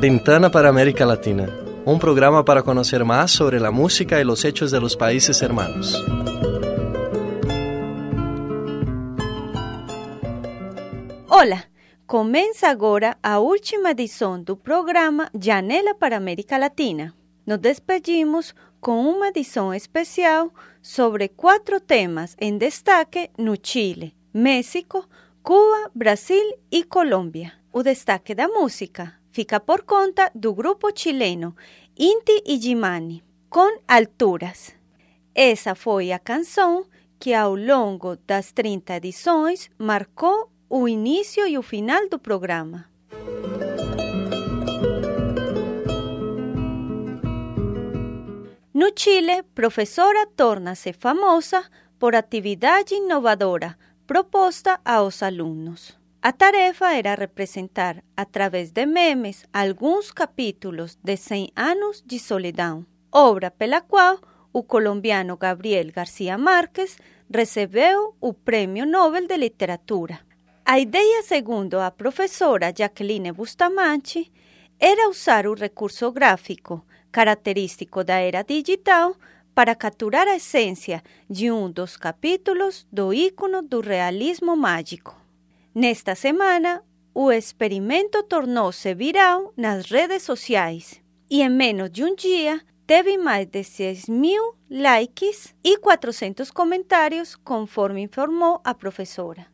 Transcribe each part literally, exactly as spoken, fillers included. Ventana para a América Latina, um programa para conhecer mais sobre a música e os hechos de los países hermanos. Olá! Começa agora a última edição do programa Janela para a América Latina. Nos despedimos com uma edição especial sobre quatro temas em destaque no Chile, México, Cuba, Brasil e Colômbia. O destaque da música fica por conta do grupo chileno Inti-Illimani, com Alturas. Essa foi a canção que ao longo das trinta edições marcou o início e o final do programa. No Chile, professora torna-se famosa por atividade inovadora proposta aos alunos. A tarefa era representar, através de memes, alguns capítulos de cem anos de solidão, obra pela qual o colombiano Gabriel García Márquez recebeu o Prêmio Nobel de Literatura. A ideia, segundo a professora Jacqueline Bustamante, era usar o recurso gráfico, característico da era digital, para capturar a essência de um dos capítulos do ícone do realismo mágico. Nesta semana, o experimento tornou-se viral nas redes sociais e em menos de um dia teve mais de seis mil likes e quatrocentos comentários, conforme informou a professora.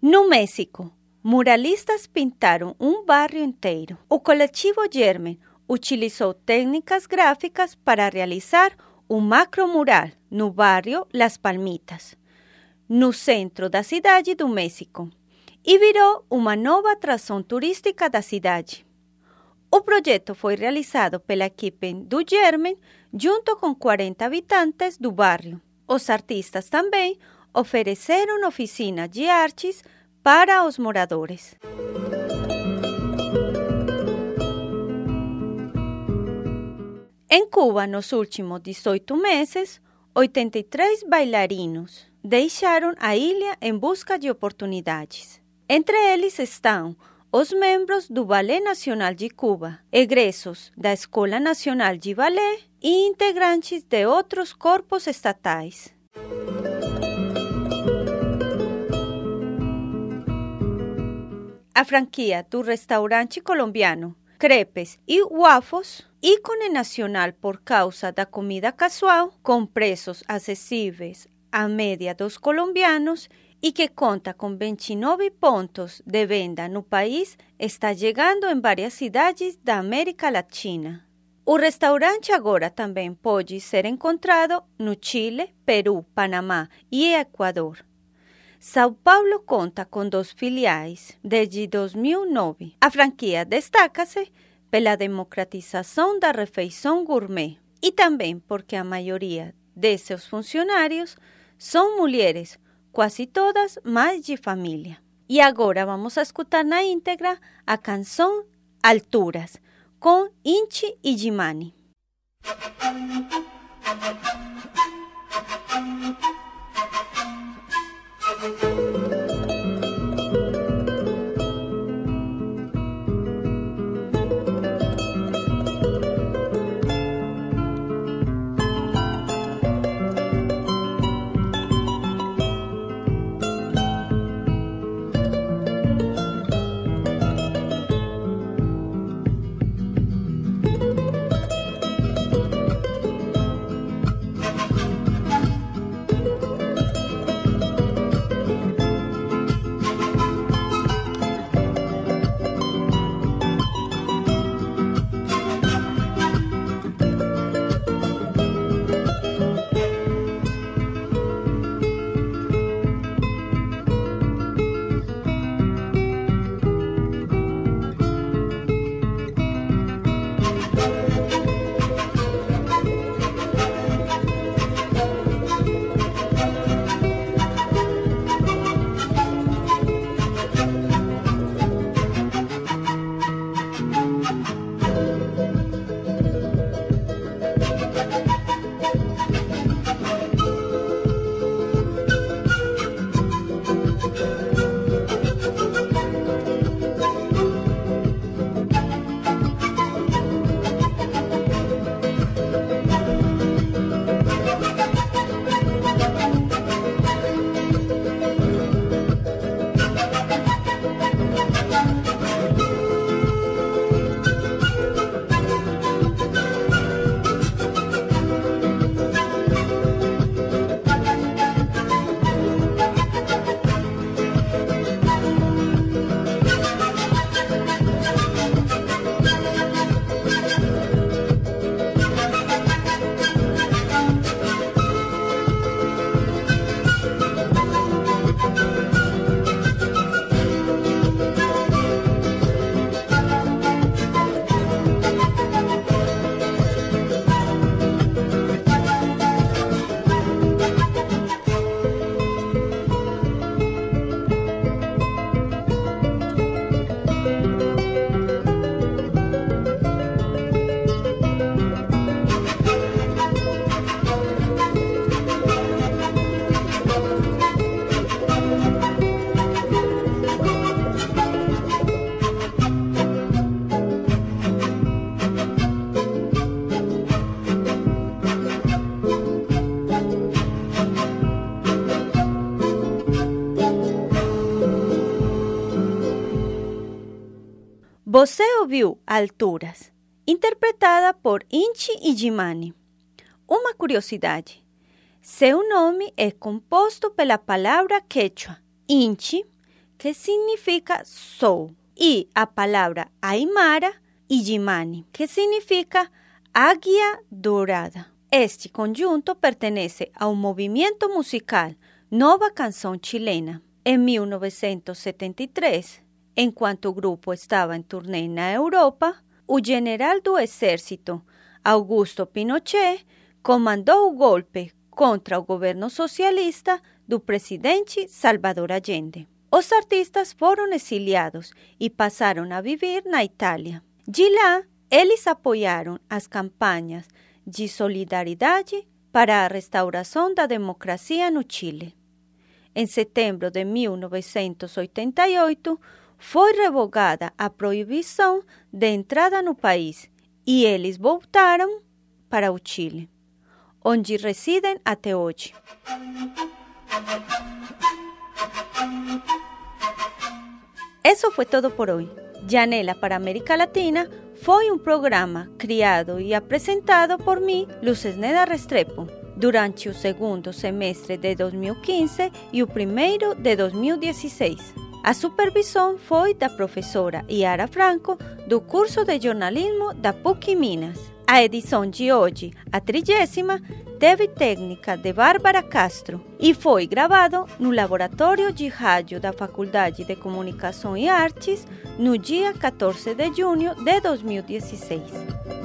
No México, muralistas pintaram um barrio inteiro. O coletivo Germen utilizou técnicas gráficas para realizar um macromural no barrio Las Palmitas, no centro da cidade do México, e virou uma nova atração turística da cidade. O projeto foi realizado pela equipe do Germen, junto com quarenta habitantes do barrio. Os artistas também ofereceram oficinas de artes para os moradores. Em Cuba, nos últimos dezoito meses, oitenta e três bailarinos deixaram a ilha em busca de oportunidades. Entre eles estão os membros do Ballet Nacional de Cuba, egressos da Escola Nacional de Ballet e integrantes de outros corpos estatais. A franquia do restaurante colombiano Crepes e Waffles, ícone nacional por causa da comida casual, com preços acessíveis à média dos colombianos e que conta com vinte e nove pontos de venda no país, está chegando em várias cidades da América Latina. O restaurante agora também pode ser encontrado no Chile, Peru, Panamá e Equador. São Paulo conta com dois filiais desde dois mil e nove. A franquia destaca-se pela democratização da refeição gourmet e também porque a maioria de seus funcionários são mulheres, quase todas mais de família. E agora vamos a escutar na íntegra a canção Alturas, com Inti-Illimani. Você ouviu Alturas, interpretada por Inti-Illimani. Uma curiosidade, seu nome é composto pela palavra quechua, Inti, que significa sol, e a palavra aimara, Illimani, que significa águia dourada. Este conjunto pertenece ao movimento musical Nova Canção Chilena. Em mil novecentos e setenta e três, enquanto o grupo estava em turnê na Europa, o general do Exército, Augusto Pinochet, comandou o golpe contra o governo socialista do presidente Salvador Allende. Os artistas foram exiliados e passaram a viver na Itália. De lá, eles apoiaram as campanhas de solidariedade para a restauração da democracia no Chile. Em setembro de mil novecentos e oitenta e oito, foi revogada a proibição de entrada no país e eles voltaram para o Chile, onde residem até hoje. Eso foi todo por hoje. Janela para América Latina foi um programa criado e apresentado por mim, Lucesneda Restrepo, durante o segundo semestre de dois mil e quinze e o primeiro de dois mil e dezesseis. A supervisão foi da professora Iara Franco, do curso de jornalismo da P U C Minas. A edição de hoje, a trigésima, teve técnica de Bárbara Castro e foi gravado no Laboratório de Rádio da Faculdade de Comunicação e Artes no dia quatorze de junho de dois mil e dezesseis.